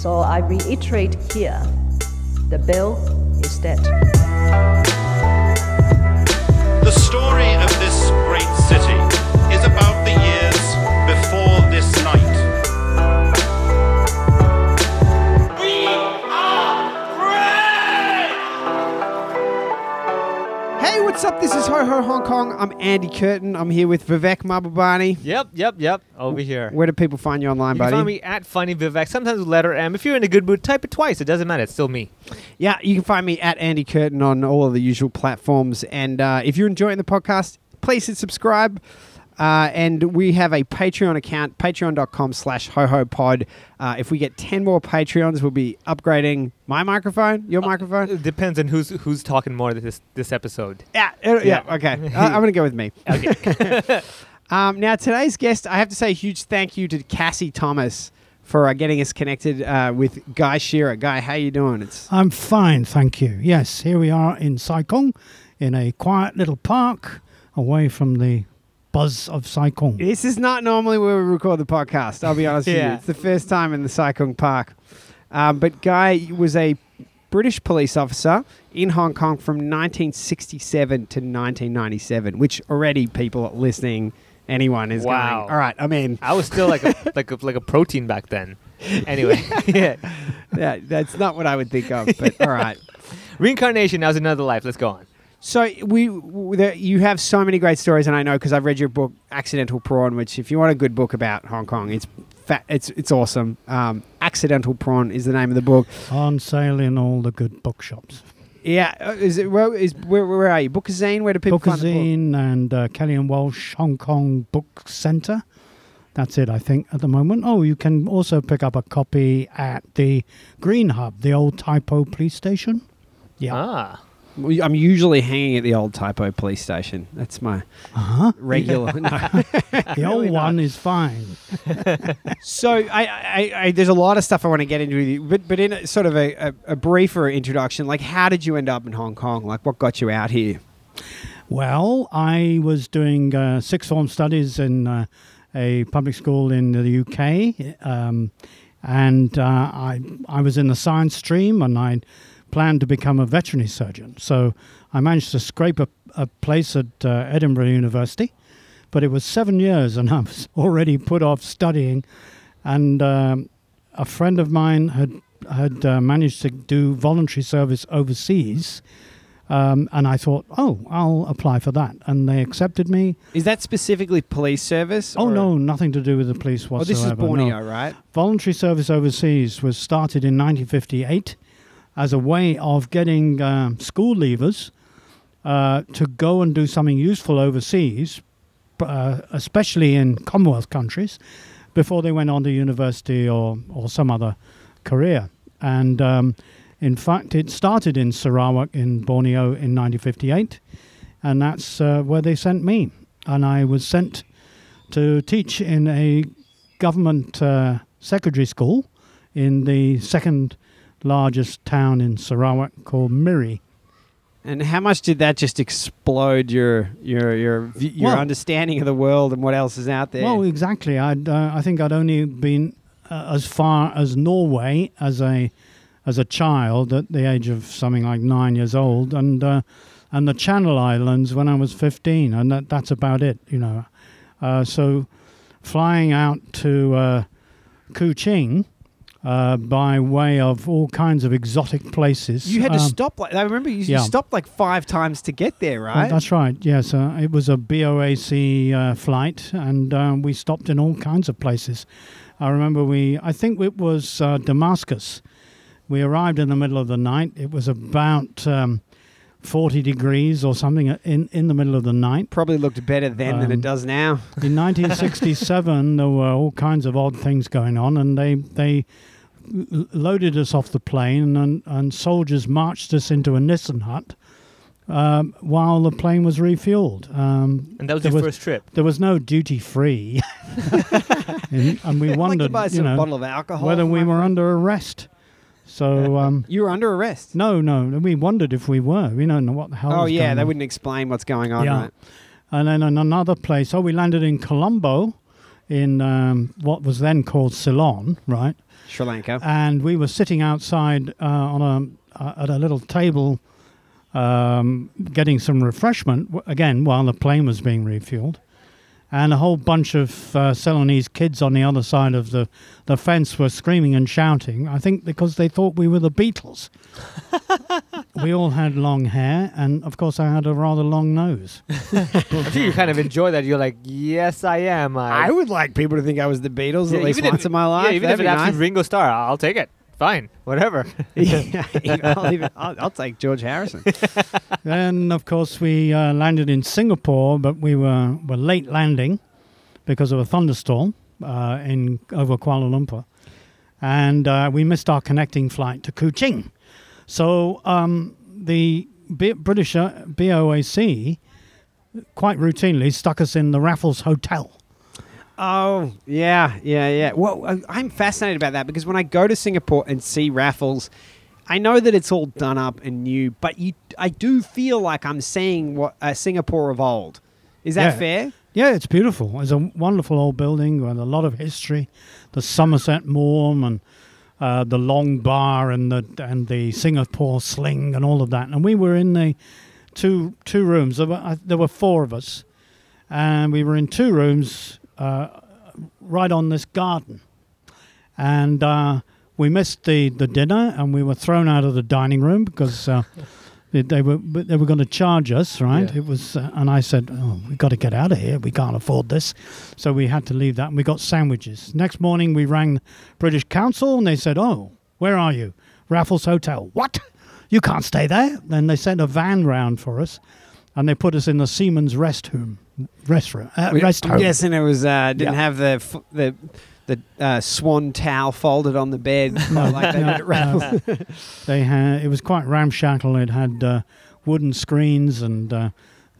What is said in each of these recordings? So I reiterate here, the bill is dead. The story of this great city is about the years before this night. We are free! Hey, what's up? This is Ho Ho Hong Kong. I'm Andy Curtin. I'm here with Vivek Mababani. Yep. Over here. Where do people find you online, buddy? You can find me at Funny Vivek, sometimes with letter M. If you're in a good mood, type it twice. It doesn't matter. It's still me. Yeah, you can find me at Andy Curtin on all of the usual platforms. And if you're enjoying the podcast, please hit subscribe. And we have a Patreon account, patreon.com/hohopod. If we get 10 more Patreons, we'll be upgrading my microphone, your microphone. It depends on who's talking more this episode. Yeah. Okay. I'm going to go with me. Okay. Now, today's guest, I have to say a huge thank you to Cassie Thomas for getting us connected with Guy Shearer. Guy, how you doing? I'm fine, thank you. Yes, here we are in Sai Kung, in a quiet little park, away from the buzz of Sai Kung. This is not normally where we record the podcast, I'll be honest with you. It's the first time in the Sai Kung Park. But Guy was a British police officer in Hong Kong from 1967 to 1997, which already people listening, anyone is going, all right, I'm in. I was still like a protein back then. Anyway. That's not what I would think of, but all right. Reincarnation, that was another life. Let's go on. So you have so many great stories, and I know because I've read your book, Accidental Prawn, which if you want a good book about Hong Kong, it's awesome. Accidental Prawn is the name of the book. On sale in all the good bookshops. Yeah, where are you? Bookazine, where do people find the book? Bookazine and Kelly and Walsh Hong Kong Book Centre. That's it, I think, at the moment. Oh, you can also pick up a copy at the Green Hub, the old Taipo police station. Yeah. Ah. I'm usually hanging at the old Taipo police station. That's my regular. No. The old one is fine. So I there's a lot of stuff I want to get into with you, but in sort of a briefer introduction, like how did you end up in Hong Kong? Like what got you out here? Well, I was doing sixth form studies in a public school in the UK, and I was in the science stream, and I planned to become a veterinary surgeon. So I managed to scrape a place at Edinburgh University, but it was 7 years and I was already put off studying. And a friend of mine had managed to do voluntary service overseas. And I thought, I'll apply for that. And they accepted me. Is that specifically police service? Oh, no, nothing to do with the police whatsoever. Oh, this is Borneo, right? Voluntary service overseas was started in 1958. As a way of getting school leavers to go and do something useful overseas, especially in Commonwealth countries, before they went on to university or some other career. And in fact, it started in Sarawak in Borneo in 1958, and that's where they sent me. And I was sent to teach in a government secondary school in the second largest town in Sarawak called Miri. And how much did that just explode your understanding of the world and what else is out there? Well, exactly. I think I'd only been as far as Norway as a child at the age of something like 9 years old, and the Channel Islands when I was 15, and that's about it, you know. So flying out to Kuching, by way of all kinds of exotic places. You had to stop. I remember you stopped like five times to get there, right? Well, that's right, yes. It was a BOAC flight, and we stopped in all kinds of places. I remember I think it was Damascus. We arrived in the middle of the night. It was about 40 degrees or something in the middle of the night. Probably looked better then than it does now. In 1967, there were all kinds of odd things going on, and they loaded us off the plane, and soldiers marched us into a Nissan hut while the plane was refueled. And that was your first trip? There was no duty-free. and we wondered bottle of alcohol whether we were under arrest. So you were under arrest? No. We wondered if we were. We don't know what the hell was going on. They wouldn't explain what's going on. Yeah. Right? And then in another place, we landed in Colombo in what was then called Ceylon, right? Sri Lanka. And we were sitting outside at a little table getting some refreshment, again, while the plane was being refueled. And a whole bunch of Ceylonese kids on the other side of the fence were screaming and shouting, I think because they thought we were the Beatles. We all had long hair, and of course I had a rather long nose. Do you kind of enjoy that? You're like, yes, I am. I would like people to think I was the Beatles at least once in my life. Yeah, even if it happens to Ringo Starr, I'll take it. Fine, whatever. Yeah, I'll take George Harrison. Then, of course, we landed in Singapore, but we were late landing because of a thunderstorm over Kuala Lumpur. And we missed our connecting flight to Kuching. So the British BOAC quite routinely stuck us in the Raffles Hotel. Oh, yeah. Well, I'm fascinated about that because when I go to Singapore and see Raffles, I know that it's all done up and new, but I do feel like I'm seeing what Singapore of old. Is that fair? Yeah, it's beautiful. It's a wonderful old building with a lot of history. The Somerset Maugham and the Long Bar and the Singapore Sling and all of that. And we were in the two rooms. There were four of us, and we were in two rooms. Right on this garden, and we missed the dinner, and we were thrown out of the dining room because they were going to charge us, right? Yeah. It was, and I said, "Oh, we've got to get out of here. We can't afford this," so we had to leave that, and we got sandwiches. Next morning, we rang the British Council, and they said, "Oh, where are you? Raffles Hotel? What? You can't stay there." Then they sent a van round for us, and they put us in the Seamen's Rest Home. Yes, and it was didn't have the swan towel folded on the bed. They had, it was quite ramshackle. It had wooden screens and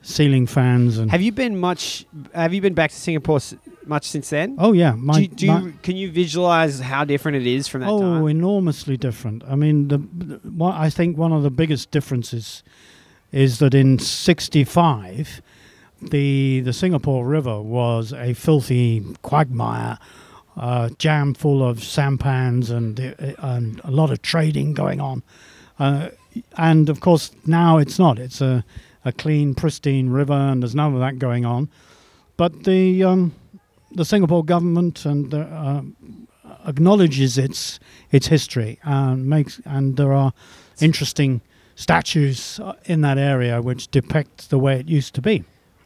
ceiling fans. And have you been back to Singapore much since then? Oh yeah. Can you visualize how different it is from that time? Oh, enormously different. I mean, I think one of the biggest differences is that in '65. The Singapore River was a filthy quagmire, jam full of sampans and a lot of trading going on. And, of course, now it's not. It's a clean, pristine river, and there's none of that going on. But the Singapore government acknowledges its history and there are interesting statues in that area which depict the way it used to be.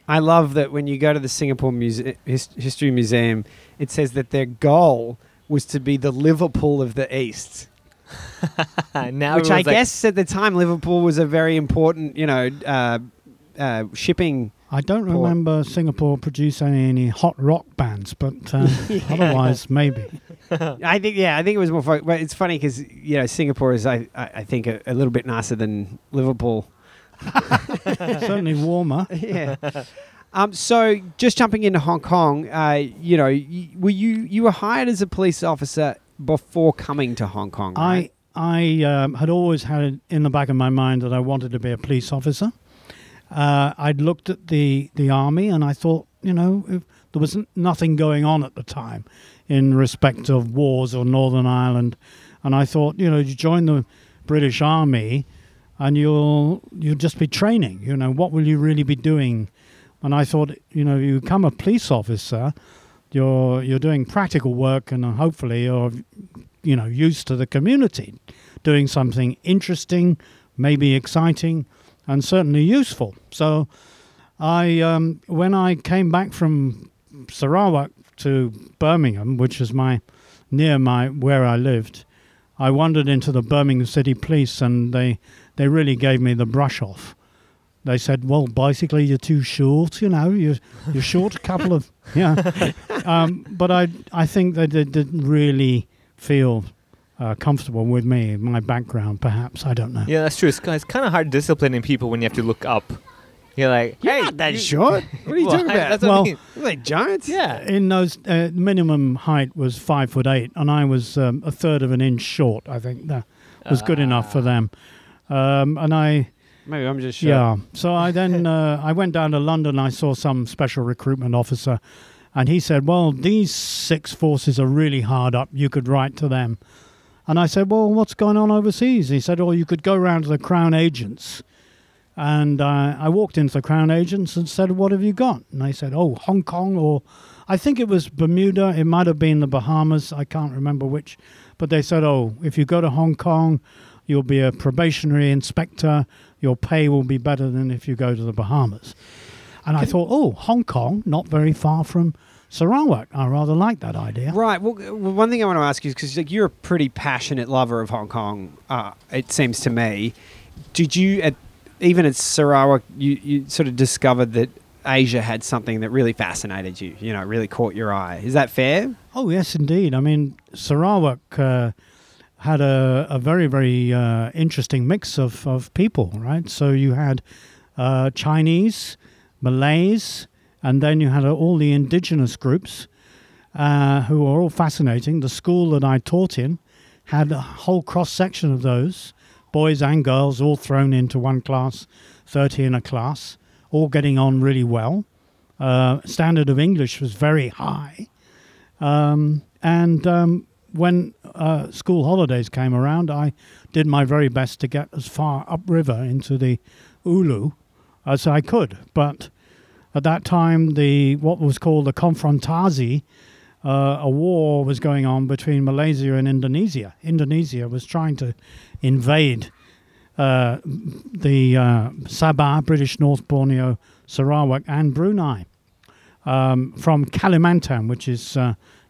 I love that when you go to the Singapore History Museum, it says that their goal was to be the Liverpool of the East. Which I guess at the time Liverpool was a very important, shipping. I don't remember Singapore producing any hot rock bands, but otherwise maybe. I think it was more. But it's funny because Singapore is I think a little bit nicer than Liverpool. Certainly warmer. Yeah. So just jumping into Hong Kong, were you hired as a police officer before coming to Hong Kong, right? I had always had it in the back of my mind that I wanted to be a police officer. I'd looked at the army and I thought, there was nothing going on at the time in respect of wars or Northern Ireland. And I thought, you join the British Army and you'll just be training, what will you really be doing? And I thought, you become a police officer, you're doing practical work and hopefully you're, used to the community, doing something interesting, maybe exciting and certainly useful. So I, when I came back from Sarawak to Birmingham, which is where I lived, I wandered into the Birmingham City Police and they really gave me the brush off. They said, well, basically you're too short, you're short a couple of... Yeah. But I think that they didn't really feel comfortable with me, my background perhaps, I don't know. Yeah, that's true. It's kind of hard disciplining people when you have to look up. You're like, hey, you're not that short. What are you talking about? That's what I mean. You're like giants? Yeah. In those, minimum height was 5'8", and I was a third of an inch short, I think. That was good enough for them. And I... Maybe I'm just sure. Yeah. So I then I went down to London. I saw some special recruitment officer And he said, well, these six forces are really hard up. You could write to them. And I said, well, what's going on overseas? He said, oh, you could go round to the Crown agents. And I walked into the Crown agents and said, what have you got? And they said, oh, Hong Kong, or I think it was Bermuda. It might have been the Bahamas. I can't remember which. But they said, oh, if you go to Hong Kong, you'll be a probationary inspector. Your pay will be better than if you go to the Bahamas. And I thought, oh, Hong Kong, not very far from Sarawak. I rather like that idea. Right. Well, one thing I want to ask you is, because like, you're a pretty passionate lover of Hong Kong, it seems to me. Did you, even at Sarawak, you sort of discovered that Asia had something that really fascinated you, you know, really caught your eye. Is that fair? Oh, yes, indeed. I mean, Sarawak had a very, very interesting mix of people, right? So you had Chinese, Malays, and then you had all the indigenous groups who are all fascinating. The school that I taught in had a whole cross-section of those, boys and girls all thrown into one class, 30 in a class, all getting on really well. Standard of English was very high. When school holidays came around, I did my very best to get as far upriver into the Ulu as I could. But at that time, what was called the Konfrontasi, a war was going on between Malaysia and Indonesia. Indonesia was trying to invade the Sabah, British North Borneo, Sarawak and Brunei from Kalimantan, which is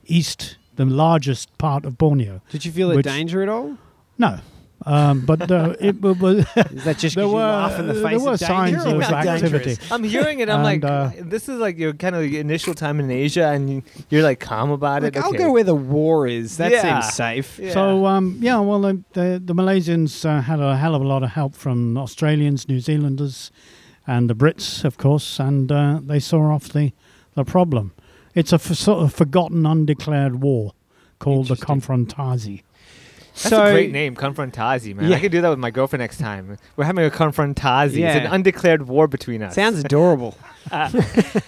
east, the largest part of Borneo. Did you feel the danger at all? No. But it was. Is that just because you laugh in the face of danger? There were signs of activity. I'm hearing it. I'm like, this is like your kind of initial time in Asia, and you're like calm about it. Like, okay. I'll go where the war is. That seems safe. Yeah. So the Malaysians had a hell of a lot of help from Australians, New Zealanders, and the Brits, of course, and they saw off the problem. It's a sort of forgotten, undeclared war called the Konfrontasi. That's a great name, Konfrontasi, man. Yeah. I could do that with my girlfriend next time. We're having a Konfrontasi. Yeah. It's an undeclared war between us. Sounds adorable. We're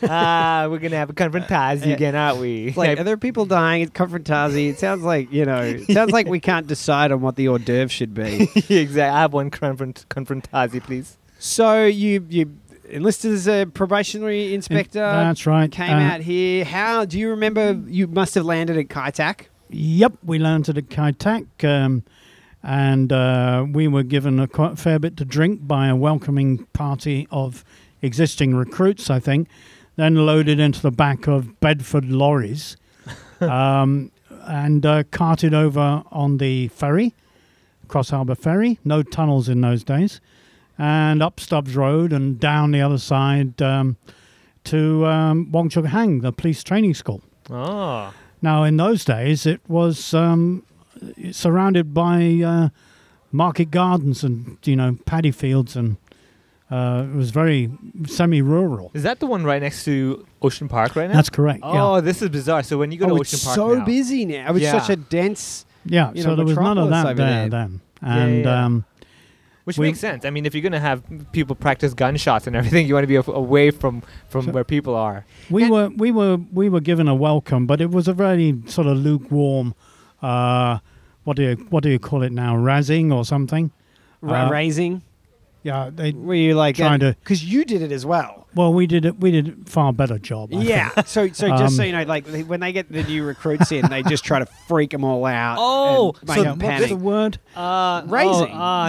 going to have a Konfrontasi again, aren't we? Like, are there people dying at Konfrontasi? It sounds like, you know, it sounds like we can't decide on what the hors d'oeuvre should be. Exactly. I have one Konfrontasi, please. So you enlisted as a probationary inspector. That's right. Came out here. How do you remember? You must have landed at Kai Tak. Yep, we landed at Kai Tak, and we were given a fair bit to drink by a welcoming party of existing recruits, I think, then loaded into the back of Bedford lorries and carted over on the ferry, Cross Harbour Ferry, no tunnels in those days, and up Stubbs Road and down the other side to Wong Chuk Hang, the police training school. Ah. Now, in those days, it was surrounded by market gardens and, you know, paddy fields, and it was very semi-rural. Is that the one right next to Ocean Park right now? That's correct, Oh, this is bizarre. So when you go to Ocean Park now... it's so busy now. It's such a dense... Yeah, you know, so there was none of that there then. And, which makes sense. I mean, if you're going to have people practice gunshots and everything, you want to be away from where people are. We were given a welcome, but it was a very sort of lukewarm. What do you call it now? Razzing or something? Raising. Yeah, they were you like trying to, because you did it as well. Well, we did a far better job. I think. So just so you know, like when they get the new recruits in, they just try to freak them all out. Oh, and so what's the word?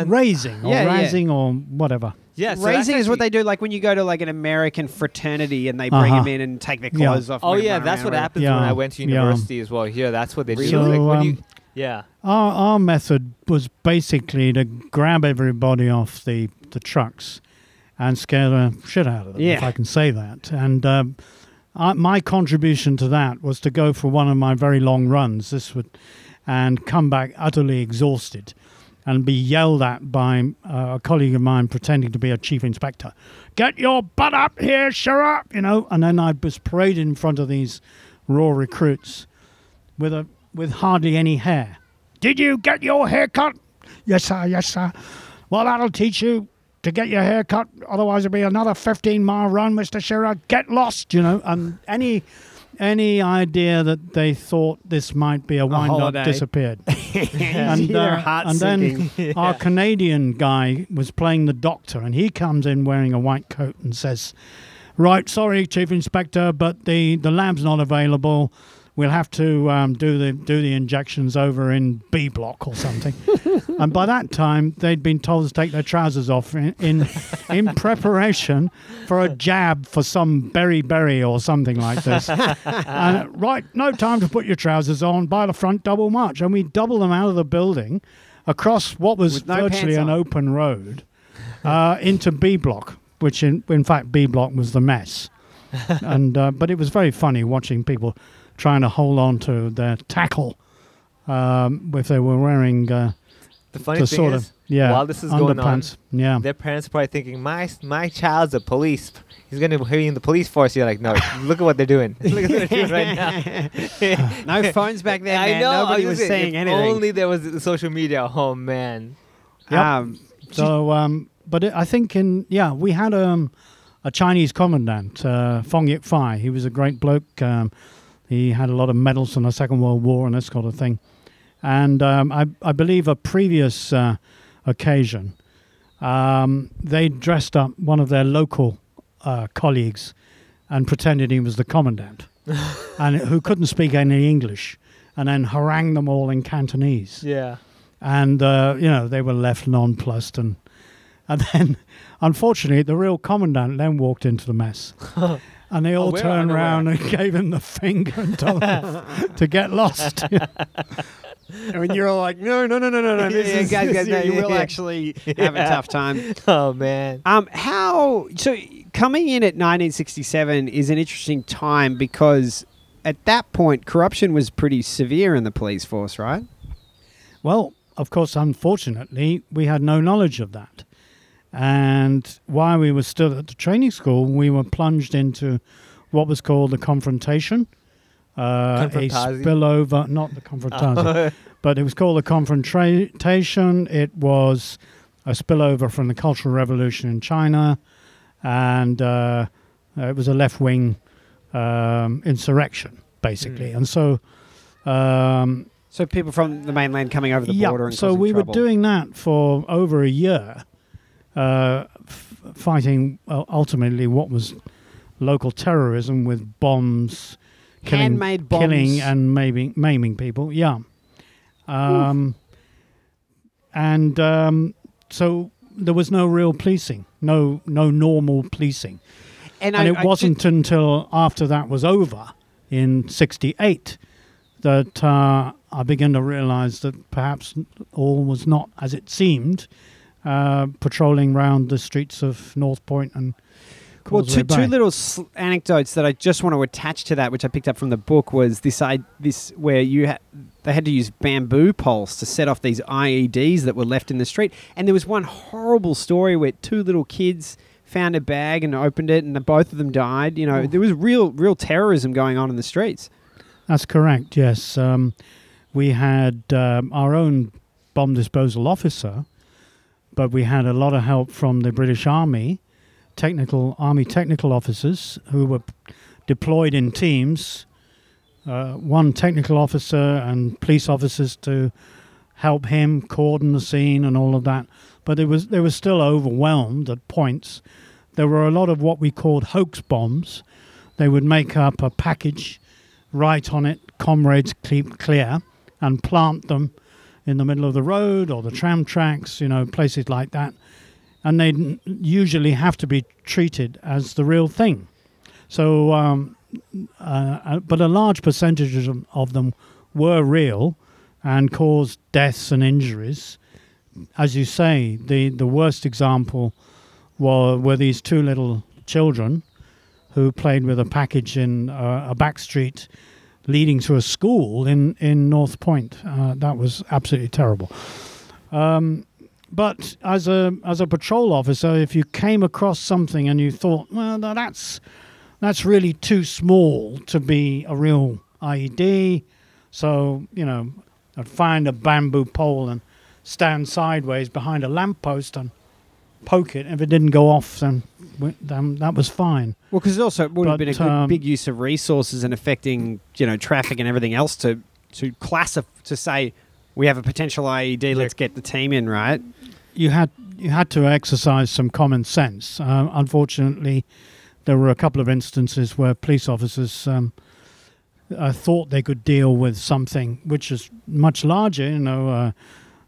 Raising or whatever. Yeah, so raising is what they do, like when you go to like an American fraternity and they bring them in and take their clothes off. Oh yeah, that's what happens when I went to university as well. Here, that's what they do. So, like when you, our method was basically to grab everybody off the trucks and scare the shit out of them, if I can say that. And my contribution to that was to go for one of my very long runs, and come back utterly exhausted and be yelled at by a colleague of mine pretending to be a chief inspector. Get your butt up here, shut up, you know. And then I was paraded in front of these raw recruits with hardly any hair. Did you get your hair cut? Yes, sir, yes, sir. Well, that'll teach you to get your hair cut. Otherwise, it'll be another 15-mile run, Mr. Shearer. Get lost, you know. And any any idea that they thought this might be a wind-up disappeared. and then our Canadian guy was playing the doctor, and he comes in wearing a white coat and says, right, sorry, Chief Inspector, but the lab's not available. We'll have to do the injections over in B block or something. And by that time, they'd been told to take their trousers off in preparation for a jab for some berry or something like this. And, right, no time to put your trousers on. By the front, double march. And we double them out of the building across what was virtually an open road into B block, which in fact B block was the mess. And but it was very funny watching people trying to hold on to their tackle if they were wearing the funny the thing sort is, of while this is going on, their parents are probably thinking, my child's a police. He's going to be in the police force. You're like, no, look at what they're doing. Look at what they're doing right now. No phones back then, man. I know. Nobody was saying anything. Only there was social media. Oh, man. Yep. We had a Chinese commandant, Fong Yip Fai. He was a great bloke. He had a lot of medals from the Second World War and that sort of thing. And I believe a previous occasion, they dressed up one of their local colleagues and pretended he was the commandant, and who couldn't speak any English, and then harangued them all in Cantonese. Yeah. And, they were left nonplussed. And then, unfortunately, the real commandant then walked into the mess. And they all turned around and gave him the finger and told him to get lost. And when you're all like, no, guys, you will actually have a tough time. Oh, man. So coming in at 1967 is an interesting time because at that point, corruption was pretty severe in the police force, right? Well, of course, unfortunately, we had no knowledge of that. And while we were still at the training school, we were plunged into what was called the confrontation. A spillover, not the confrontation, but it was called the confrontation. It was a spillover from the Cultural Revolution in China. And it was a left-wing insurrection, basically. And so... so people from the mainland coming over the border and causing trouble. So we were doing that for over a year. Fighting ultimately what was local terrorism with bombs, killing and maiming people. Yeah, and so there was no real policing, no normal policing, and it wasn't until after that was over in '68 that I began to realise that perhaps all was not as it seemed. Patrolling round the streets of North Point and Causeway Bay. Two little anecdotes that I just want to attach to that, which I picked up from the book, was this where they had to use bamboo poles to set off these IEDs that were left in the street, and there was one horrible story where two little kids found a bag and opened it, and both of them died. You know, There was real terrorism going on in the streets. That's correct. Yes, we had our own bomb disposal officer. But we had a lot of help from the British Army, Army technical officers who were deployed in teams, one technical officer and police officers to help him cordon the scene and all of that. But they were still overwhelmed at points. There were a lot of what we called hoax bombs. They would make up a package, write on it, "Comrades Keep Clear," and plant them in the middle of the road or the tram tracks, places like that. And they usually have to be treated as the real thing. So, but a large percentage of them were real and caused deaths and injuries. As you say, the worst example were these two little children who played with a package in a back street leading to a school in North Point. That was absolutely terrible. But as a patrol officer, if you came across something and you thought, well, no, that's really too small to be a real IED, so, I'd find a bamboo pole and stand sideways behind a lamppost and poke it. If it didn't go off, then that was fine. Well, because also it would have been a good, big use of resources and affecting, you know, traffic and everything else to say we have a potential IED. Let's get the team in, right? You had to exercise some common sense. Unfortunately, there were a couple of instances where police officers thought they could deal with something which is much larger, you know,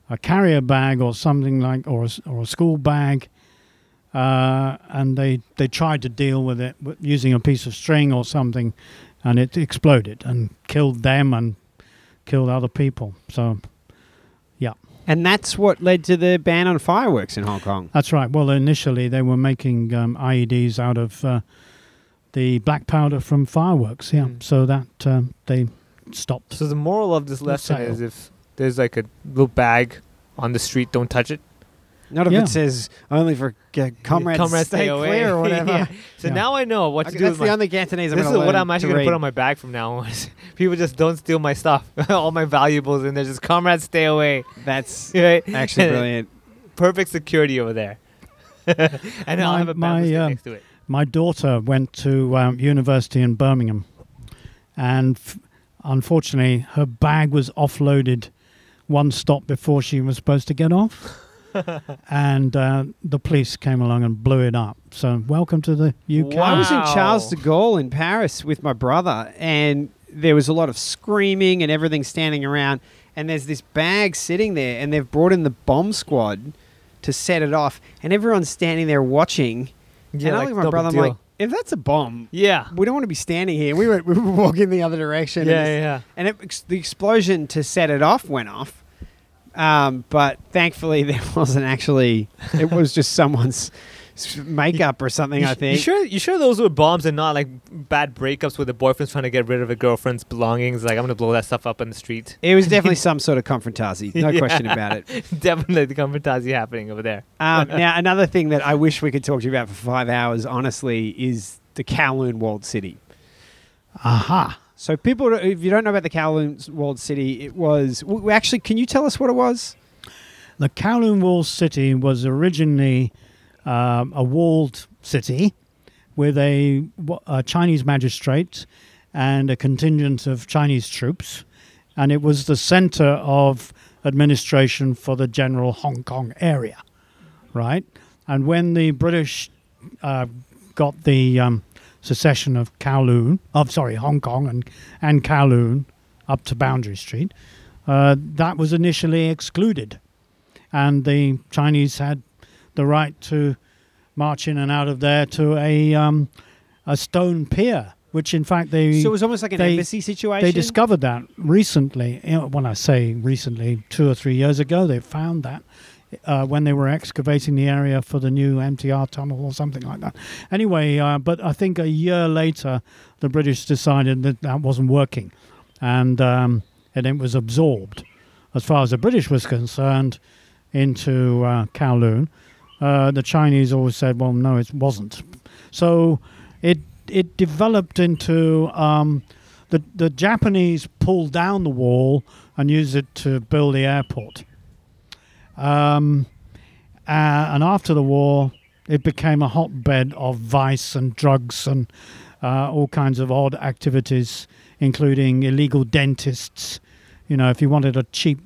a carrier bag or something like, or a school bag, and they tried to deal with it using a piece of string or something, and it exploded and killed them and killed other people. So, yeah. And that's what led to the ban on fireworks in Hong Kong. That's right. Well, initially they were making IEDs out of the black powder from fireworks, yeah. Mm. So that they stopped. So the moral of this lesson is if there's like a little bag on the street, don't touch it. Not if it says only for comrades stay clear or whatever. Yeah. So now I know what to do. That's the only Cantonese I'm going to learn. This is what I'm actually going to put on my bag from now on. People just don't steal my stuff. All my valuables in there. Just comrades stay away. That's actually brilliant. Perfect security over there. And I'll have a bag next to it. My daughter went to university in Birmingham. And unfortunately, her bag was offloaded one stop before she was supposed to get off. And the police came along and blew it up. So welcome to the UK. Wow. I was in Charles de Gaulle in Paris with my brother, and there was a lot of screaming and everything standing around, and there's this bag sitting there, and they've brought in the bomb squad to set it off, and everyone's standing there watching. Yeah, and I look at my brother, I'm like, if that's a bomb, we don't want to be standing here. We were walking the other direction. And the explosion to set it off went off. But thankfully, there wasn't actually. It was just someone's makeup or something. I think. You sure those were bombs and not like bad breakups where the boyfriend's trying to get rid of a girlfriend's belongings? Like I'm gonna blow that stuff up in the street. It was definitely some sort of confrontazi. No question about it. Definitely the confrontazi happening over there. Now another thing that I wish we could talk to you about for 5 hours, honestly, is the Kowloon Walled City. Aha. So people, if you don't know about the Kowloon Walled City, it was... Actually, can you tell us what it was? The Kowloon Walled City was originally a walled city with a Chinese magistrate and a contingent of Chinese troops. And it was the center of administration for the general Hong Kong area, right? And when the British got the... secession of Hong Kong and Kowloon up to Boundary Street, that was initially excluded, and the Chinese had the right to march in and out of there to a stone pier, which in fact so it was almost like an embassy situation. They discovered that recently. When I say recently, 2 or 3 years ago, they found that. When they were excavating the area for the new MTR tunnel or something like that. Anyway, but I think a year later, the British decided that wasn't working, and it was absorbed, as far as the British was concerned, into Kowloon. The Chinese always said, well, no, it wasn't. So it developed into... the Japanese pulled down the wall and used it to build the airport. And after the war, it became a hotbed of vice and drugs and all kinds of odd activities, including illegal dentists. You know, if you wanted a cheap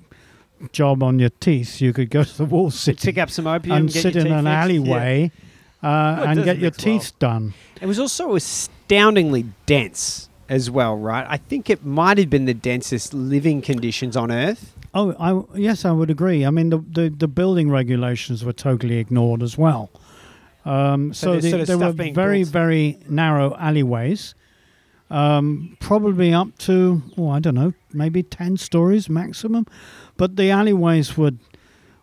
job on your teeth, you could go to the Walled City, pick up some opium, and sit in an alleyway and get your teeth done. It was also astoundingly dense as well, right? I think it might have been the densest living conditions on Earth. Oh, yes, I would agree. I mean, the building regulations were totally ignored as well. So there were very, very narrow alleyways, probably up to, I don't know, maybe 10 stories maximum. But the alleyways were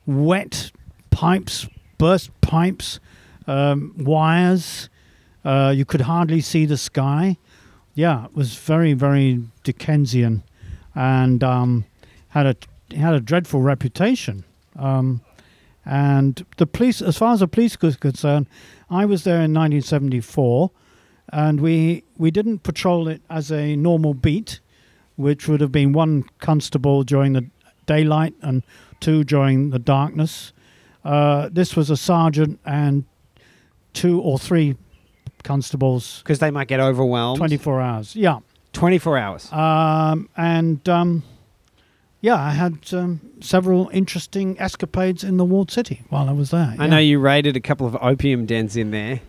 wet pipes, burst pipes, wires. You could hardly see the sky. Yeah, it was very, very Dickensian and had a dreadful reputation. And the police, as far as the police was concerned, I was there in 1974, and we didn't patrol it as a normal beat, which would have been one constable during the daylight and two during the darkness. This was a sergeant and two or three constables. Because they might get overwhelmed. 24 hours, yeah. 24 hours. Yeah, I had several interesting escapades in the walled city while I was there. Yeah. I know you raided a couple of opium dens in there.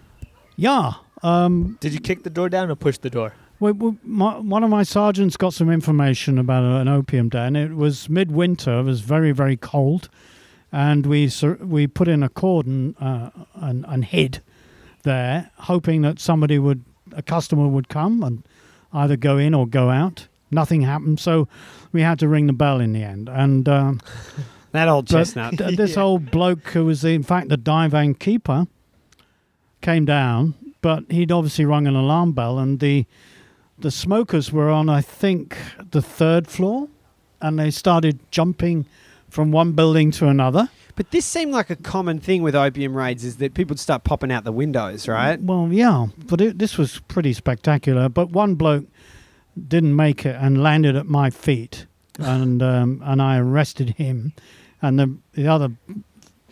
Yeah. Did you kick the door down or push the door? One of my sergeants got some information about an opium den. It was midwinter. It was very, very cold. And we put in a cordon and hid there, hoping that a customer would come and either go in or go out. Nothing happened, so we had to ring the bell in the end. And that old chestnut. This old bloke who was, in fact, the divan keeper came down, but he'd obviously rung an alarm bell, and the smokers were on, I think, the third floor, and they started jumping from one building to another. But this seemed like a common thing with opium raids, is that people would start popping out the windows, right? Well, yeah, but this was pretty spectacular. But one bloke didn't make it and landed at my feet, and I arrested him, and the other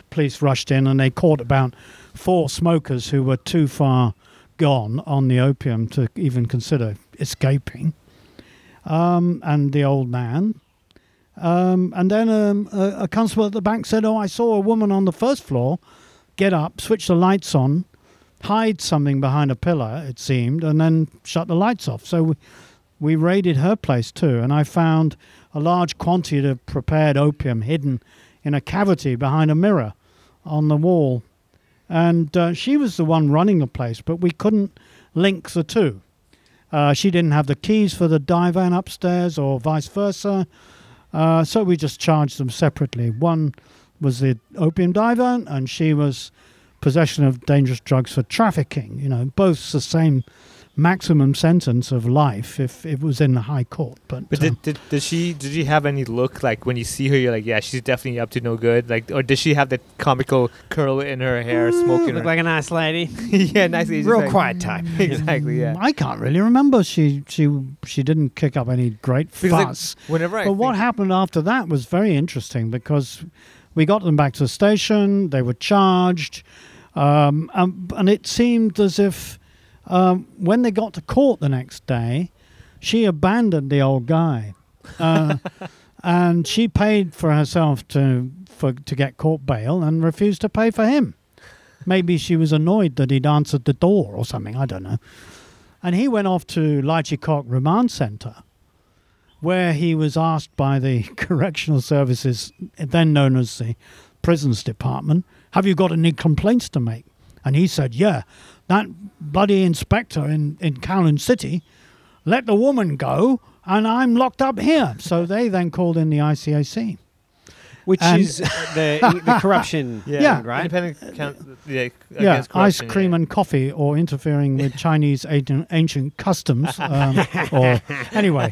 police rushed in, and they caught about four smokers who were too far gone on the opium to even consider escaping, and the old man, and then a constable at the back said, I saw a woman on the first floor get up, switch the lights on, hide something behind a pillar, it seemed, and then shut the lights off. So we raided her place too, and I found a large quantity of prepared opium hidden in a cavity behind a mirror on the wall. And she was the one running the place, but we couldn't link the two. She didn't have the keys for the divan upstairs or vice versa, so we just charged them separately. One was the opium divan, and she was possession of dangerous drugs for trafficking, both the same maximum sentence of life if it was in the high court. But did she have any look, like when you see her, you're like, yeah, she's definitely up to no good, like, or did she have that comical curl in her hair, smoking? Look like a nice lady. Yeah, nice lady. Real quiet type. Exactly. Yeah. I can't really remember. She didn't kick up any great fuss. Like, but what happened after that was very interesting, because we got them back to the station. They were charged, and it seemed as if. When they got to court the next day, she abandoned the old guy, and she paid for herself to get court bail and refused to pay for him. Maybe she was annoyed that he'd answered the door or something, I don't know. And he went off to Laichikok Remand Centre, where he was asked by the Correctional Services, then known as the Prisons Department, have you got any complaints to make? And he said, yeah. That bloody inspector in Kowloon City let the woman go, and I'm locked up here. So they then called in the ICAC. Which is the corruption, right? Independent against corruption, ice cream and coffee, or interfering with Chinese ancient customs. Or anyway,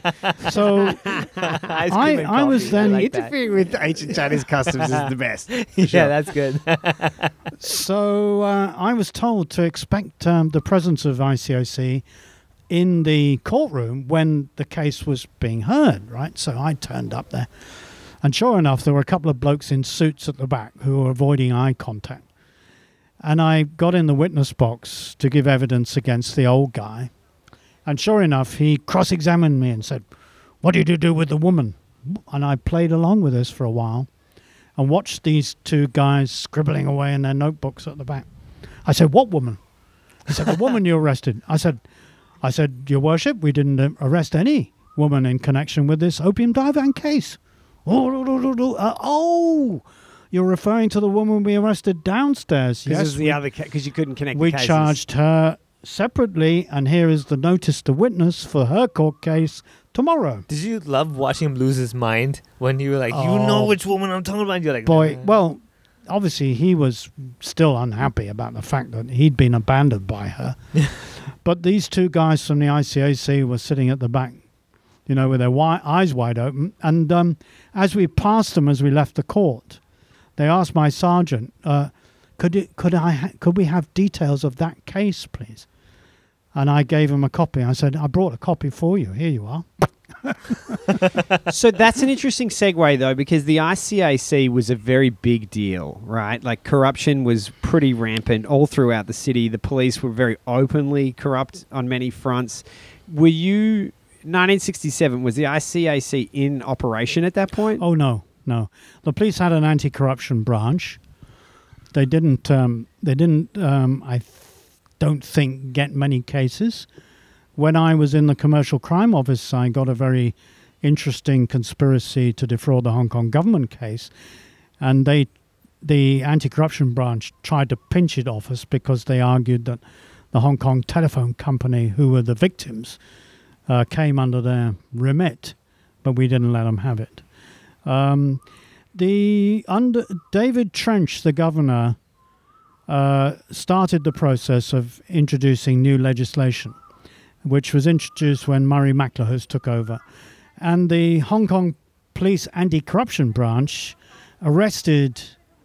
so I was then like interfering with ancient Chinese customs is the best. Yeah, sure. That's good. So I was told to expect the presence of ICAC in the courtroom when the case was being heard, right? So I turned up there. And sure enough, there were a couple of blokes in suits at the back who were avoiding eye contact. And I got in the witness box to give evidence against the old guy. And sure enough, he cross-examined me and said, what did you do with the woman? And I played along with this for a while and watched these two guys scribbling away in their notebooks at the back. I said, what woman? He said, the woman you arrested. I said, Your Worship, we didn't arrest any woman in connection with this opium divan case. Oh, you're referring to the woman we arrested downstairs. Yes, is the other because you couldn't connect. We charged her separately, and here is the notice to witness for her court case tomorrow. Did you love watching him lose his mind when you were like, you know which woman I'm talking about? You're like, boy, well, obviously he was still unhappy about the fact that he'd been abandoned by her. But these two guys from the ICAC were sitting at the back, with their eyes wide open. And as we passed them, as we left the court, they asked my sergeant, could we have details of that case, please? And I gave him a copy. I said, I brought a copy for you. Here you are. So that's an interesting segue, though, because the ICAC was a very big deal, right? Like, corruption was pretty rampant all throughout the city. The police were very openly corrupt on many fronts. Were you... 1967, was the ICAC in operation at that point? Oh, no, no. The police had an anti-corruption branch. They didn't, I don't think, get many cases. When I was in the Commercial Crime Office, I got a very interesting conspiracy to defraud the Hong Kong government case. And they, the anti-corruption branch tried to pinch it off us because they argued that the Hong Kong telephone company, who were the victims... came under their remit, but we didn't let them have it. Under David Trench, the governor, started the process of introducing new legislation, which was introduced when Murray McLehose took over. And the Hong Kong Police Anti-Corruption Branch arrested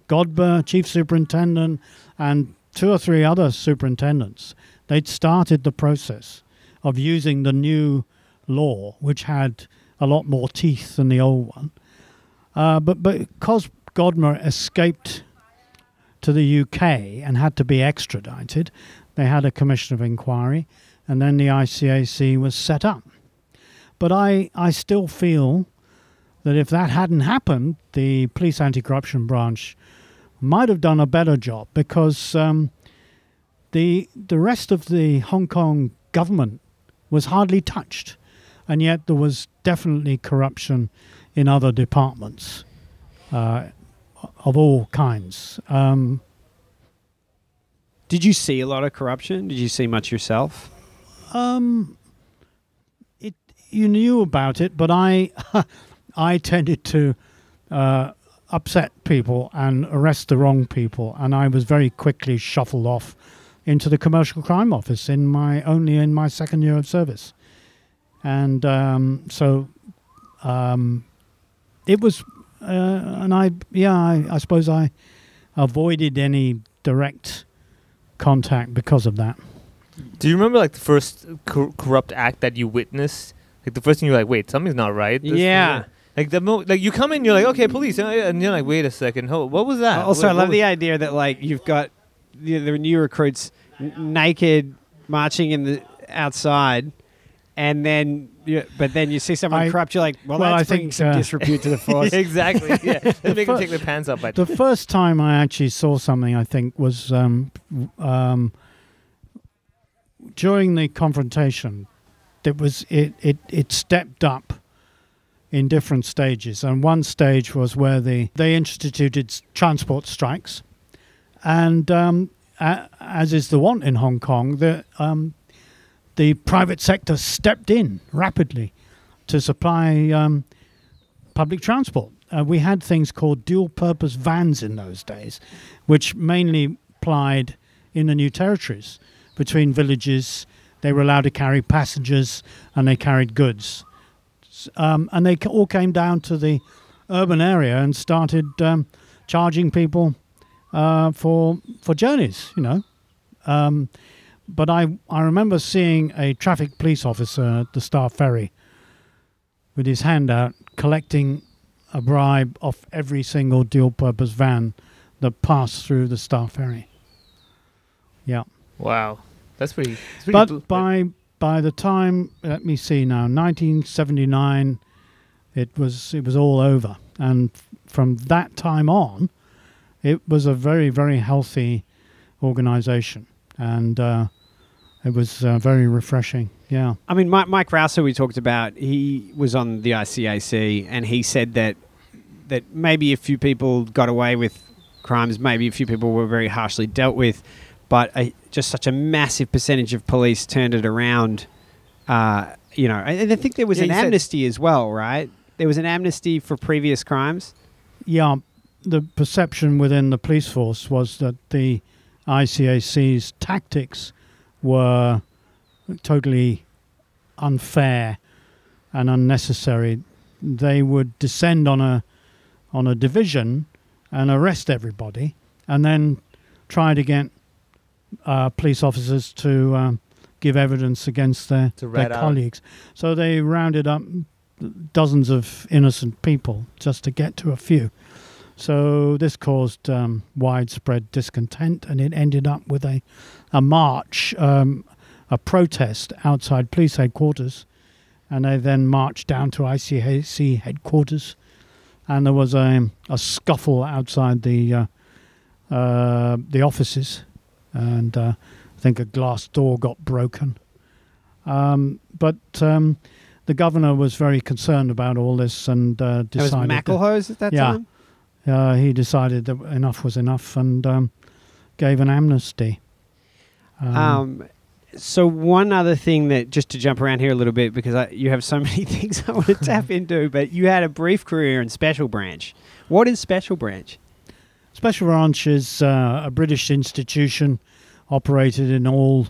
Godber, chief superintendent, and two or three other superintendents. They'd started the process of using the new law, which had a lot more teeth than the old one. But because Godmer escaped to the UK and had to be extradited, they had a commission of inquiry, and then the ICAC was set up. But I still feel that if that hadn't happened, the police anti-corruption branch might have done a better job, because the rest of the Hong Kong government was hardly touched, and yet there was definitely corruption in other departments of all kinds. Did you see a lot of corruption? Did you see much yourself? You knew about it, but I tended to upset people and arrest the wrong people, and I was very quickly shuffled off into the Commercial Crime Office in my second year of service. And it was, I suppose I avoided any direct contact because of that. Do you remember, like, the first corrupt act that you witnessed? Like, the first thing you're like, wait, something's not right? Yeah. Like, you come in, you're like, okay, police. And you're like, wait a second, what was that? Also, I love the idea that, like, you've got the new recruits naked marching in the outside, and then but then you see someone corrupt, you're like, well that's bringing some disrepute to the force. Exactly, yeah. They make them take their pants up. But the first time I actually saw something, I think, was during the confrontation. It stepped up in different stages, and one stage was where they instituted transport strikes. And as is the want in Hong Kong, the private sector stepped in rapidly to supply public transport. We had things called dual-purpose vans in those days, which mainly plied in the new territories between villages. They were allowed to carry passengers, and they carried goods. And they all came down to the urban area and started charging people for journeys, you know. But I remember seeing a traffic police officer at the Star Ferry with his hand out collecting a bribe off every single dual-purpose van that passed through the Star Ferry. Yeah. Wow. That's pretty... By the time, let me see now, 1979, it was all over. And from that time on, it was a very, very healthy organisation, and it was very refreshing, yeah. I mean, Mike Rouse, who we talked about, he was on the ICAC, and he said that maybe a few people got away with crimes, maybe a few people were very harshly dealt with, but just such a massive percentage of police turned it around, you know. And I think there was an amnesty as well, right? There was an amnesty for previous crimes? Yeah. The perception within the police force was that the ICAC's tactics were totally unfair and unnecessary. They would descend on a division and arrest everybody, and then try to get police officers to give evidence against their colleagues. So they rounded up dozens of innocent people just to get to a few. So this caused widespread discontent, and it ended up with a march, a protest outside police headquarters, and they then marched down to ICAC headquarters, and there was a scuffle outside the offices, and I think a glass door got broken. But the governor was very concerned about all this and decided... It was McElhose at that time? Yeah, he decided that enough was enough and gave an amnesty. So one other thing that, just to jump around here a little bit, because you have so many things I want to tap into, but you had a brief career in Special Branch. What is Special Branch? Special Branch is a British institution operated in all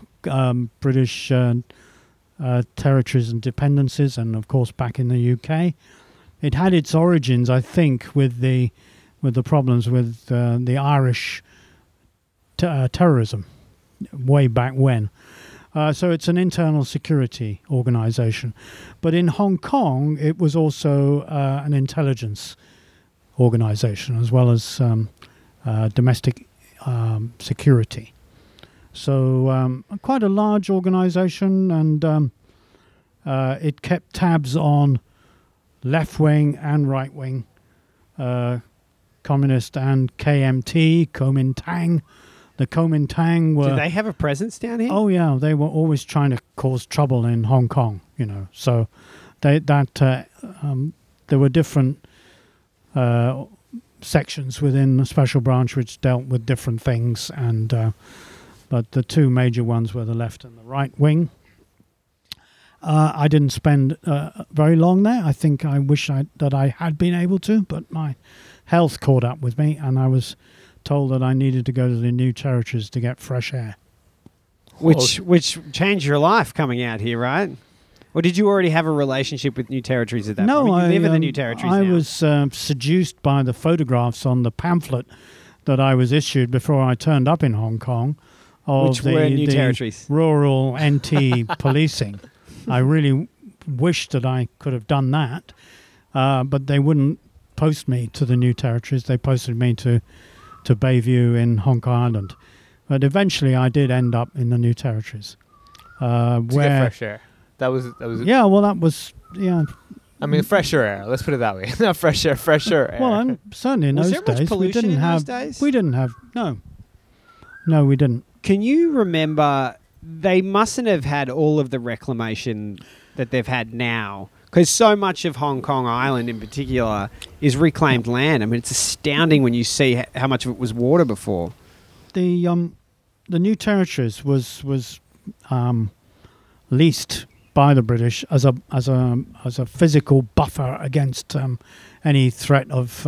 British territories and dependencies, and of course back in the UK. It had its origins, I think, with the problems with the Irish terrorism way back when. So it's an internal security organisation. But in Hong Kong, it was also an intelligence organisation as well as domestic security. So quite a large organisation, and it kept tabs on left-wing and right-wing communist and KMT, Kuomintang. The Kuomintang were... Did they have a presence down here? Oh, yeah. They were always trying to cause trouble in Hong Kong, you know. So there were different sections within the Special Branch which dealt with different things, and but the two major ones were the left and the right wing. I didn't spend very long there. I think I wish that I had been able to, but my health caught up with me, and I was told that I needed to go to the new territories to get fresh air. Which changed your life coming out here, right? Or did you already have a relationship with new territories at that point? No, I live in the new territories now. I was seduced by the photographs on the pamphlet that I was issued before I turned up in Hong Kong of the territories. Rural NT policing. I really wished that I could have done that, but they wouldn't post me to the new territories. They posted me to Bayview in Hong Kong Island. But eventually I did end up in the new territories. Get fresh air. That was Yeah, well, that was... yeah. I mean, fresher air. Let's put it that way. Not fresh air, fresher air. Well, and certainly in those days... Was there much pollution in those days? We didn't have... No, we didn't. Can you remember... They mustn't have had all of the reclamation that they've had now, because so much of Hong Kong Island in particular is reclaimed land. I mean, it's astounding when you see how much of it was water before. The new territories was leased by the British as a physical buffer against any threat of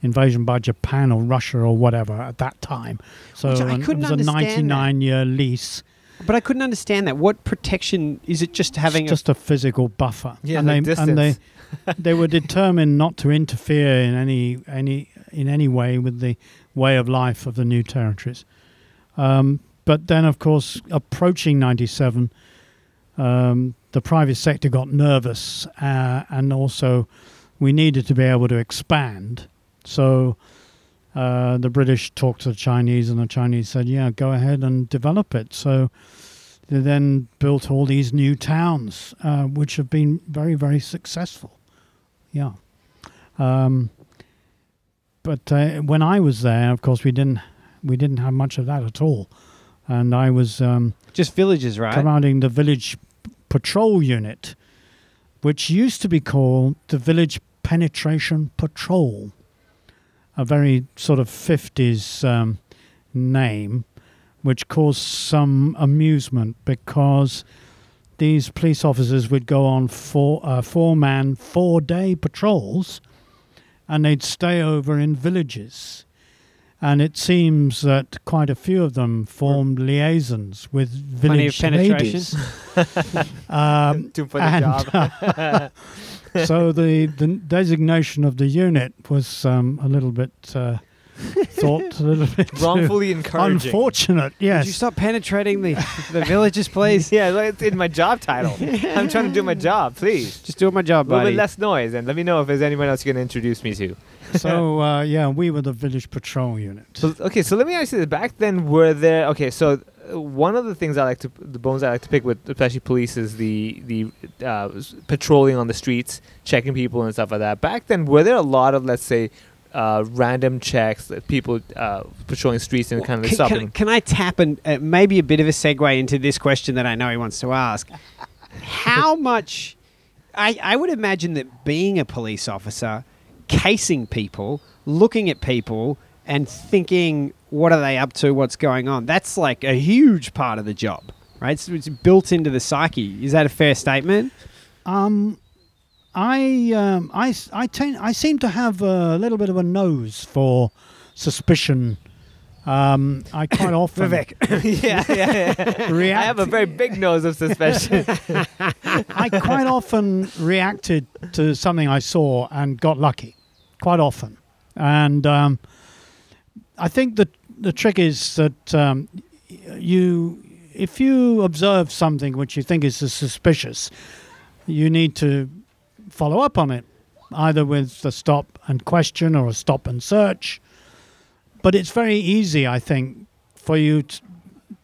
invasion by Japan or Russia or whatever at that time. So it was a 99-year lease. But I couldn't understand that. What protection is it? Just having just a physical buffer. Yeah, and they were determined not to interfere in any way with the way of life of the new territories. But then, of course, approaching 97, the private sector got nervous, and also we needed to be able to expand. So the British talked to the Chinese, and the Chinese said, yeah, go ahead and develop it. So they then built all these new towns, which have been very, very successful. Yeah. But when I was there, of course, we didn't have much of that at all. And I was... just villages, right? Commanding the village patrol unit, which used to be called the Village Penetration Patrol. A very sort of 50s name, which caused some amusement, because these police officers would go on four-man, four-day patrols, and they'd stay over in villages. And it seems that quite a few of them formed liaisons with village ladies. Too funny job. So the designation of the unit was a little bit thought a little bit wrongfully encouraging. Unfortunate, yes. Would you stop penetrating the villagers, please? Yeah, it's in my job title. I'm trying to do my job, please. Just do my job, buddy. A little bit less noise, and let me know if there's anyone else you're going to introduce me to. So, yeah, we were the village patrol unit. So, okay, so let me ask you this. Back then, were there... Okay, so... One of the things I like to, the bones I like to pick with, especially police, is the patrolling on the streets, checking people and stuff like that. Back then, were there a lot of, let's say, random checks that people patrolling streets and kind of stopping? Can I tap and maybe a bit of a segue into this question that I know he wants to ask? How much? I would imagine that being a police officer, casing people, looking at people, and thinking, what are they up to? What's going on? That's like a huge part of the job, right? So it's built into the psyche. Is that a fair statement? I seem to have a little bit of a nose for suspicion. I quite often... Vivek. yeah. I have a very big nose of suspicion. I quite often reacted to something I saw and got lucky. Quite often. And I think that the trick is that if you observe something which you think is suspicious, you need to follow up on it, either with a stop and question or a stop and search. But it's very easy, I think, for you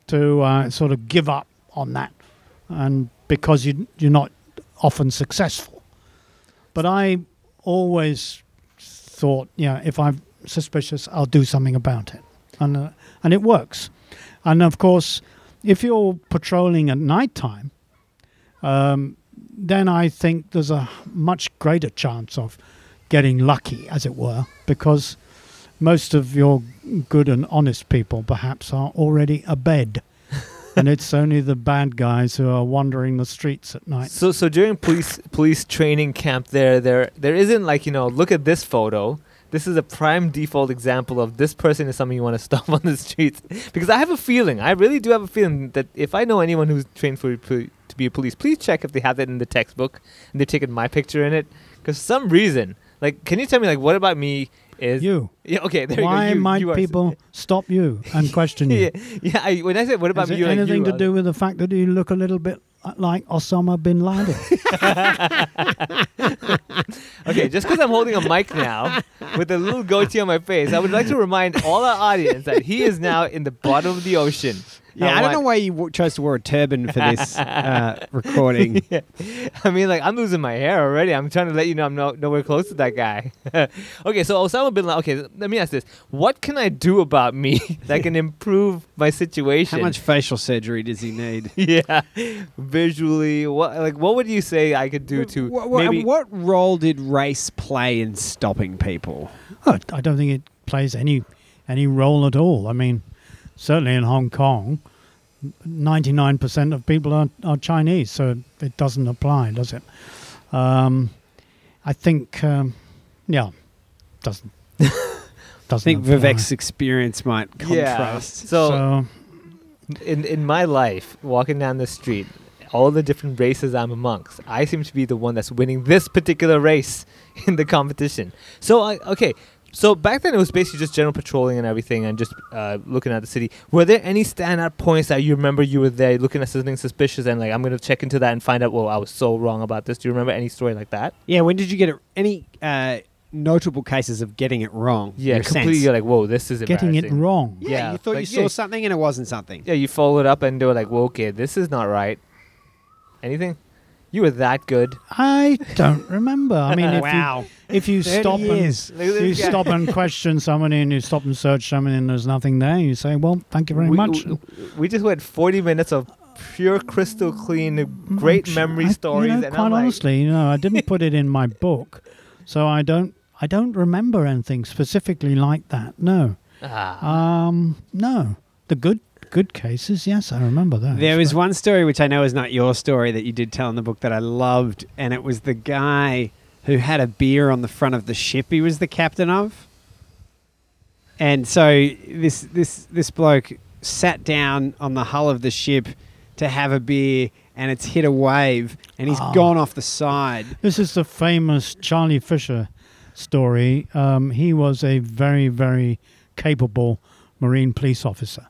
to sort of give up on that, and because you're not often successful. But I always thought, if I'm suspicious, I'll do something about it. And it works. And of course, if you're patrolling at night time, then I think there's a much greater chance of getting lucky, as it were, because most of your good and honest people perhaps are already abed. And it's only the bad guys who are wandering the streets at night. So during police training camp there isn't like, look at this photo. This is a prime default example of this person is something you want to stop on the streets. Because I really do have a feeling that if I know anyone who's trained to be a police, please check if they have that in the textbook and they've taken my picture in it. Because for some reason, can you tell me, what about me is... You. Yeah, okay, there you go. Why might people stop you and question you? Yeah, when I said, what about me, you and you... Is it anything to do with the fact that you look a little bit like Osama bin Laden? Okay, just because I'm holding a mic now with a little goatee on my face, I would like to remind all our audience that he is now in the bottom of the ocean. Yeah, I don't know why you chose to wear a turban for this recording. Yeah. I mean, I'm losing my hair already. I'm trying to let you know I'm nowhere close to that guy. Okay, so Osama bin Laden. Okay, let me ask this. What can I do about me that can improve my situation? How much facial surgery does he need? Yeah, visually. What would you say I could do to... maybe... What role did race play in stopping people? Oh, I don't think it plays any role at all. I mean... Certainly in Hong Kong, 99% of people are Chinese, so it doesn't apply, does it? I think, doesn't. I think apply. Vivek's experience might contrast. Yeah. So in my life, walking down the street, all the different races I'm amongst, I seem to be the one that's winning this particular race in the competition. So, okay. So back then it was basically just general patrolling and everything and just looking at the city. Were there any standout points that you remember you were there looking at something suspicious and I'm going to check into that and find out, I was so wrong about this. Do you remember any story like that? Yeah, when did you get any notable cases of getting it wrong? Yeah, completely sense? You're this is embarrassing. Getting it wrong. Yeah, yeah. You thought you saw something and it wasn't something. Yeah, you followed up and they were like, okay, this is not right. Anything? You were that good. I don't remember. I mean, wow. If you stop years. And you stop and question someone and you stop and search someone and there's nothing there, you say, "Well, thank you very much." We just went 40 minutes of pure, crystal clean, great memory stories. And quite honestly, I didn't put it in my book, so I don't remember anything specifically like that. No. No. The good cases, yes, I remember that. There was one story which I know is not your story that you did tell in the book that I loved, and it was the guy who had a beer on the front of the ship he was the captain of. And so this bloke sat down on the hull of the ship to have a beer, and it's hit a wave, and he's gone off the side. This is the famous Charlie Fisher story. He was a very, very capable Marine police officer.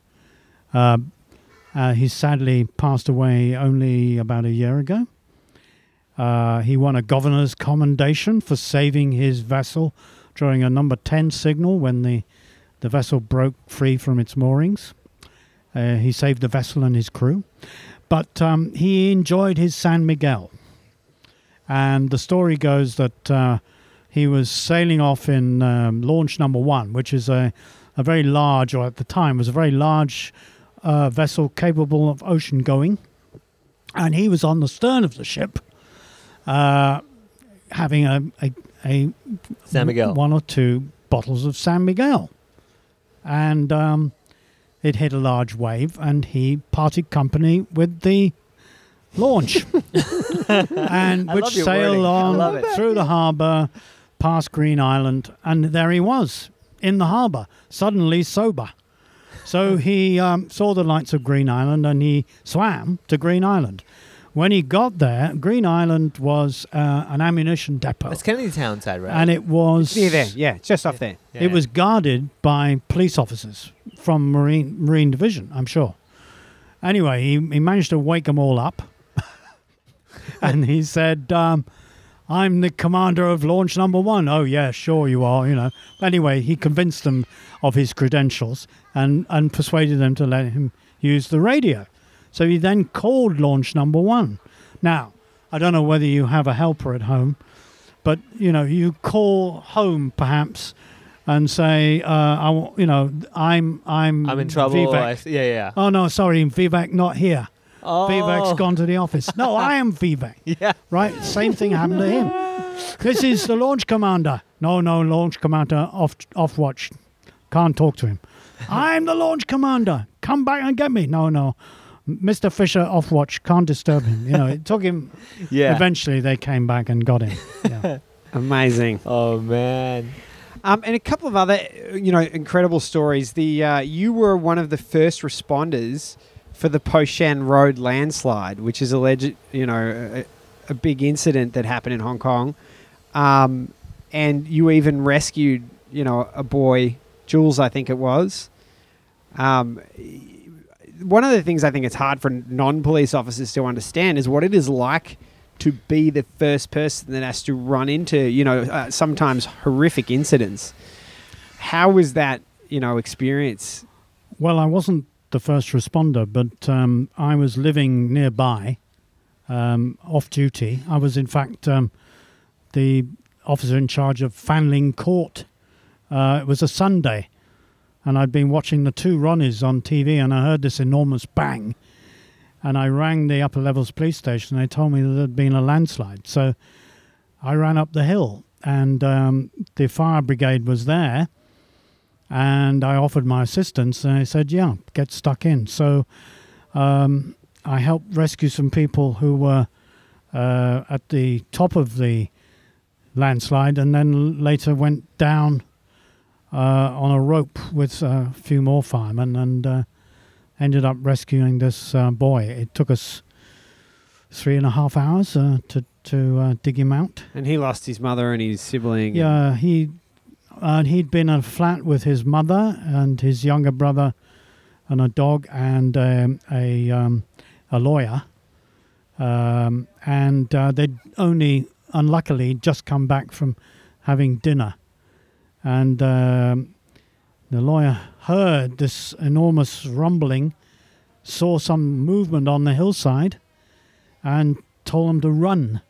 He sadly passed away only about a year ago. He won a governor's commendation for saving his vessel during a number 10 signal when the vessel broke free from its moorings. He saved the vessel and his crew. But he enjoyed his San Miguel. And the story goes that he was sailing off in launch number 1, which is a very large, or at the time was a very large vessel capable of ocean going. And he was on the stern of the ship, having a San Miguel. One or two bottles of San Miguel. And it hit a large wave, and he parted company with the launch, and which sailed on through the harbour, past Green Island, and there he was in the harbour, suddenly sober. So he saw the lights of Green Island, and he swam to Green Island. When he got there, Green Island was an ammunition depot. It's Kennedy Town side, right? And it was just off there. Yeah. It was guarded by police officers from Marine Division, I'm sure. Anyway, he managed to wake them all up, and he said, I'm the commander of launch number 1. Oh, yeah, sure you are, you know. Anyway, he convinced them of his credentials and persuaded them to let him use the radio. So he then called launch number 1. Now, I don't know whether you have a helper at home, but, you know, you call home perhaps and say, I'm in trouble. Vivek. Oh, no, sorry, Vivek not here. Oh. Vivek's gone to the office. No, I am Vivek. Yeah. Right? Same thing happened to him. This is the launch commander. No, launch commander off watch. Can't talk to him. I'm the launch commander. Come back and get me. No. Mr. Fisher off watch, can't disturb him. You know, it took him. Yeah. Eventually, they came back and got him. Yeah. Amazing. Oh man. And a couple of other, incredible stories. The you were one of the first responders for the Poshan Road landslide, which is alleged, a big incident that happened in Hong Kong. And you even rescued, a boy, Jules, I think it was. One of the things I think it's hard for non-police officers to understand is what it is like to be the first person that has to run into, sometimes horrific incidents. How was that, experience? Well, I wasn't the first responder, but I was living nearby, off duty. I was, in fact, the officer in charge of Fanling Court. It was a Sunday. And I'd been watching the two Ronnies on TV, and I heard this enormous bang. And I rang the upper levels police station. They told me that there'd been a landslide. So I ran up the hill, and the fire brigade was there. And I offered my assistance, and they said, yeah, get stuck in. So I helped rescue some people who were at the top of the landslide, and then later went down on a rope with a few more firemen, and ended up rescuing this boy. It took us 3.5 hours to dig him out. And he lost his mother and his sibling. Yeah, he'd been in a flat with his mother and his younger brother and a dog and a lawyer. And they'd only, unluckily, just come back from having dinner. And the lawyer heard this enormous rumbling, saw some movement on the hillside, and told them to run.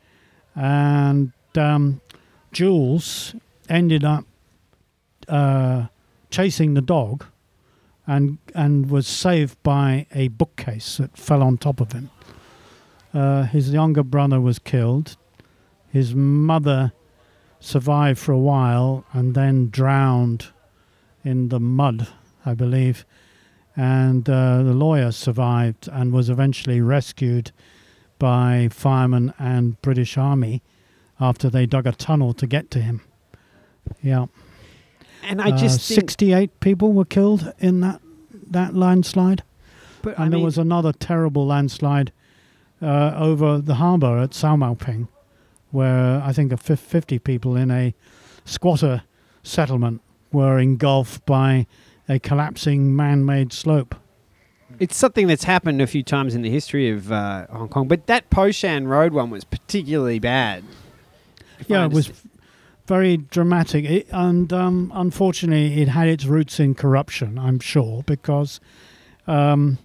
And Jules ended up chasing the dog, and was saved by a bookcase that fell on top of him. His younger brother was killed. His mother survived for a while and then drowned in the mud, I believe. And the lawyer survived and was eventually rescued by firemen and British Army after they dug a tunnel to get to him. Yeah. And I just 68 people were killed in that landslide. But and there was another terrible landslide over the harbour at Sao Mau Ping, where I think 50 people in a squatter settlement were engulfed by a collapsing man-made slope. It's something that's happened a few times in the history of Hong Kong, but that Po Shan Road one was particularly bad. Yeah, it was very dramatic. And unfortunately, it had its roots in corruption, I'm sure, because a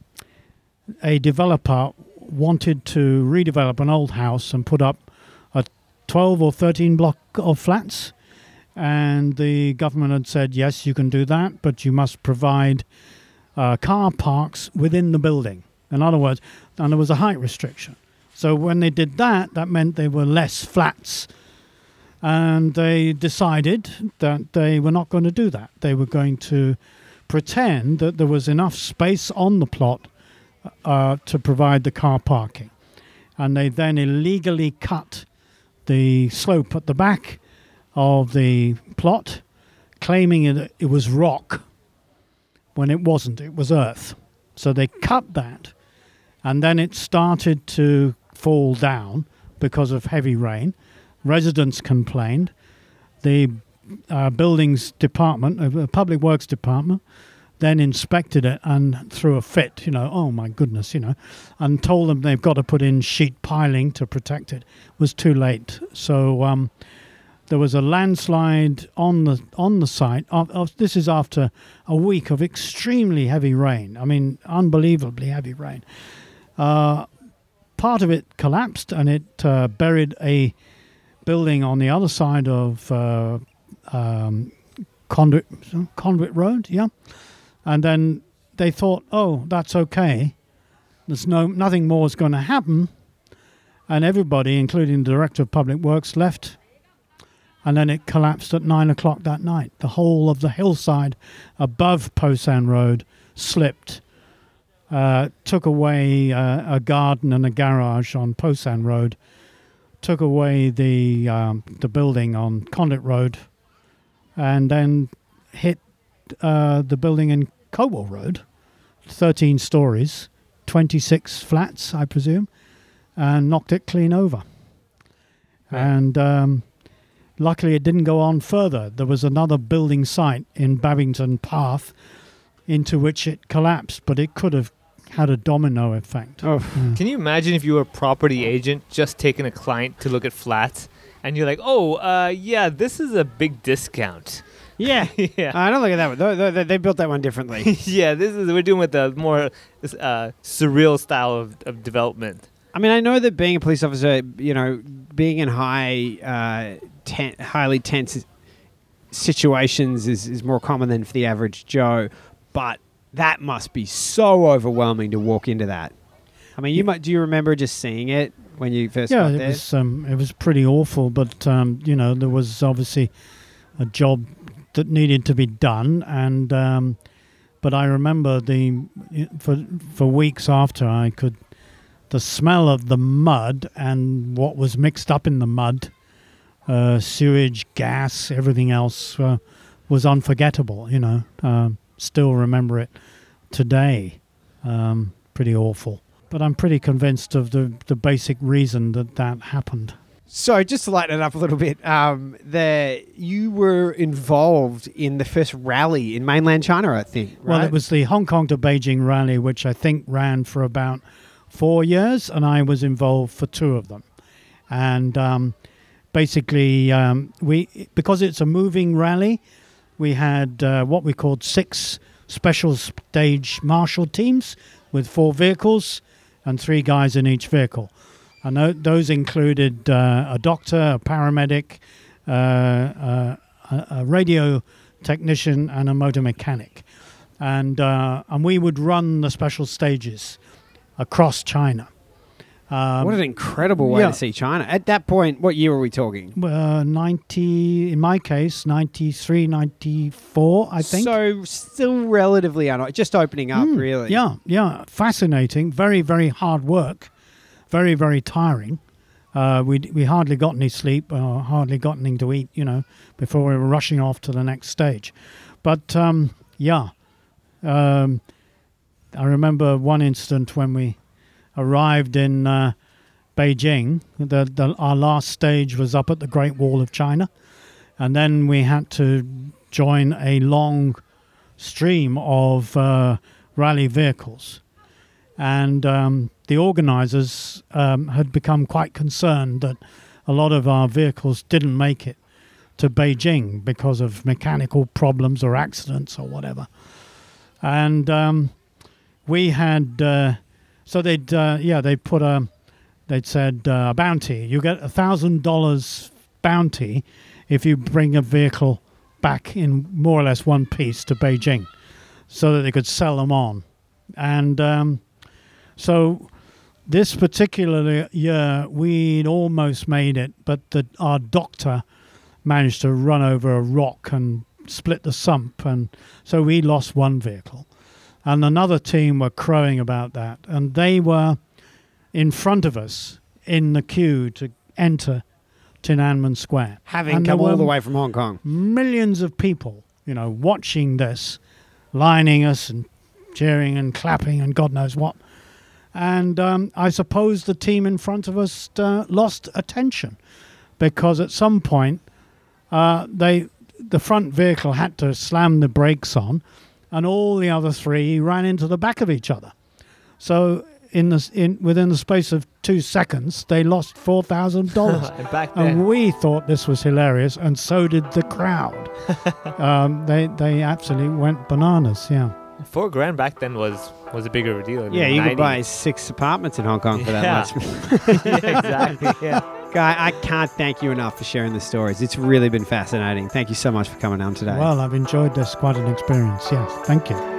developer wanted to redevelop an old house and put up a 12 or 13 block of flats. And the government had said, yes, you can do that, but you must provide car parks within the building. In other words, and there was a height restriction. So when they did that, that meant there were less flats. And they decided that they were not going to do that. They were going to pretend that there was enough space on the plot to provide the car parking. And they then illegally cut the slope at the back of the plot, claiming it was rock when it wasn't, it was earth. So they cut that, and then it started to fall down because of heavy rain. Residents complained. The buildings department, the public works department, then inspected it and threw a fit, oh my goodness, and told them they've got to put in sheet piling to protect it. It was too late. So there was a landslide on the site. This is after a week of extremely heavy rain. I mean, unbelievably heavy rain. Part of it collapsed, and it buried a building on the other side of Conduit Road. Yeah, and then they thought, oh, that's okay. There's nothing more is going to happen, and everybody, including the director of public works, left. And then it collapsed at 9:00 that night. The whole of the hillside above Po Shan Road slipped, took away a garden and a garage on Po Shan Road, took away the building on Conduit Road, and then hit the building in Kowloon Road, 13 stories, 26 flats, I presume, and knocked it clean over. Right. And luckily, it didn't go on further. There was another building site in Babington Path into which it collapsed, but it could have had a domino effect. Oh. Yeah. Can you imagine if you were a property agent just taking a client to look at flats and you're like, this is a big discount. Yeah. Yeah. I don't look at that one. They built that one differently. Yeah, we're doing with a more surreal style of development. I mean, I know that being a police officer, being in highly tense situations is more common than for the average Joe, but that must be so overwhelming to walk into that. I mean, do you remember just seeing it when you first got there? Yeah, it was pretty awful, but there was obviously a job that needed to be done, and but I remember for weeks after the smell of the mud and what was mixed up in the mud, sewage, gas, everything else was unforgettable, still remember it today. Pretty awful. But I'm pretty convinced of the basic reason that happened. So just to lighten it up a little bit, you were involved in the first rally in mainland China, I think, right? Well, it was the Hong Kong to Beijing rally, which I think ran for about 4 years, and I was involved for 2 of them. And basically, because it's a moving rally, we had what we called 6 special stage marshal teams with 4 vehicles and 3 guys in each vehicle. And those included a doctor, a paramedic, a radio technician, and a motor mechanic. And we would run the special stages across China. What an incredible way to see China. At that point, what year were we talking? 93, 94, I think. So still relatively, just opening up, really. Yeah, yeah. Fascinating. Very, very hard work. Very, very tiring. We hardly got any sleep or hardly got anything to eat, before we were rushing off to the next stage. But, I remember one incident when we arrived in Beijing. Our last stage was up at the Great Wall of China, and then we had to join a long stream of rally vehicles. And the organisers had become quite concerned that a lot of our vehicles didn't make it to Beijing because of mechanical problems or accidents or whatever. And we had, so they'd, they put a, they'd said a bounty. You get $1,000 bounty if you bring a vehicle back in more or less one piece to Beijing so that they could sell them on. And so this particular year, we'd almost made it, but our doctor managed to run over a rock and split the sump, and so we lost one vehicle. And another team were crowing about that, and they were in front of us in the queue to enter Tiananmen Square. Having come all the way from Hong Kong. Millions of people, you know, watching this, lining us and cheering and clapping and God knows what. And I suppose the team in front of us lost attention because at some point the front vehicle had to slam the brakes on, and all the other three ran into the back of each other. So within the space of 2 seconds, they lost $4,000. And we thought this was hilarious, and so did the crowd. They absolutely went bananas, yeah. $4,000 back then was a bigger deal. Yeah, you could buy 6 apartments in Hong Kong for that much. Yeah, exactly, yeah. Guy, I can't thank you enough for sharing the stories. It's really been fascinating. Thank you so much for coming on today. Well, I've enjoyed this. Quite an experience. Yes, thank you.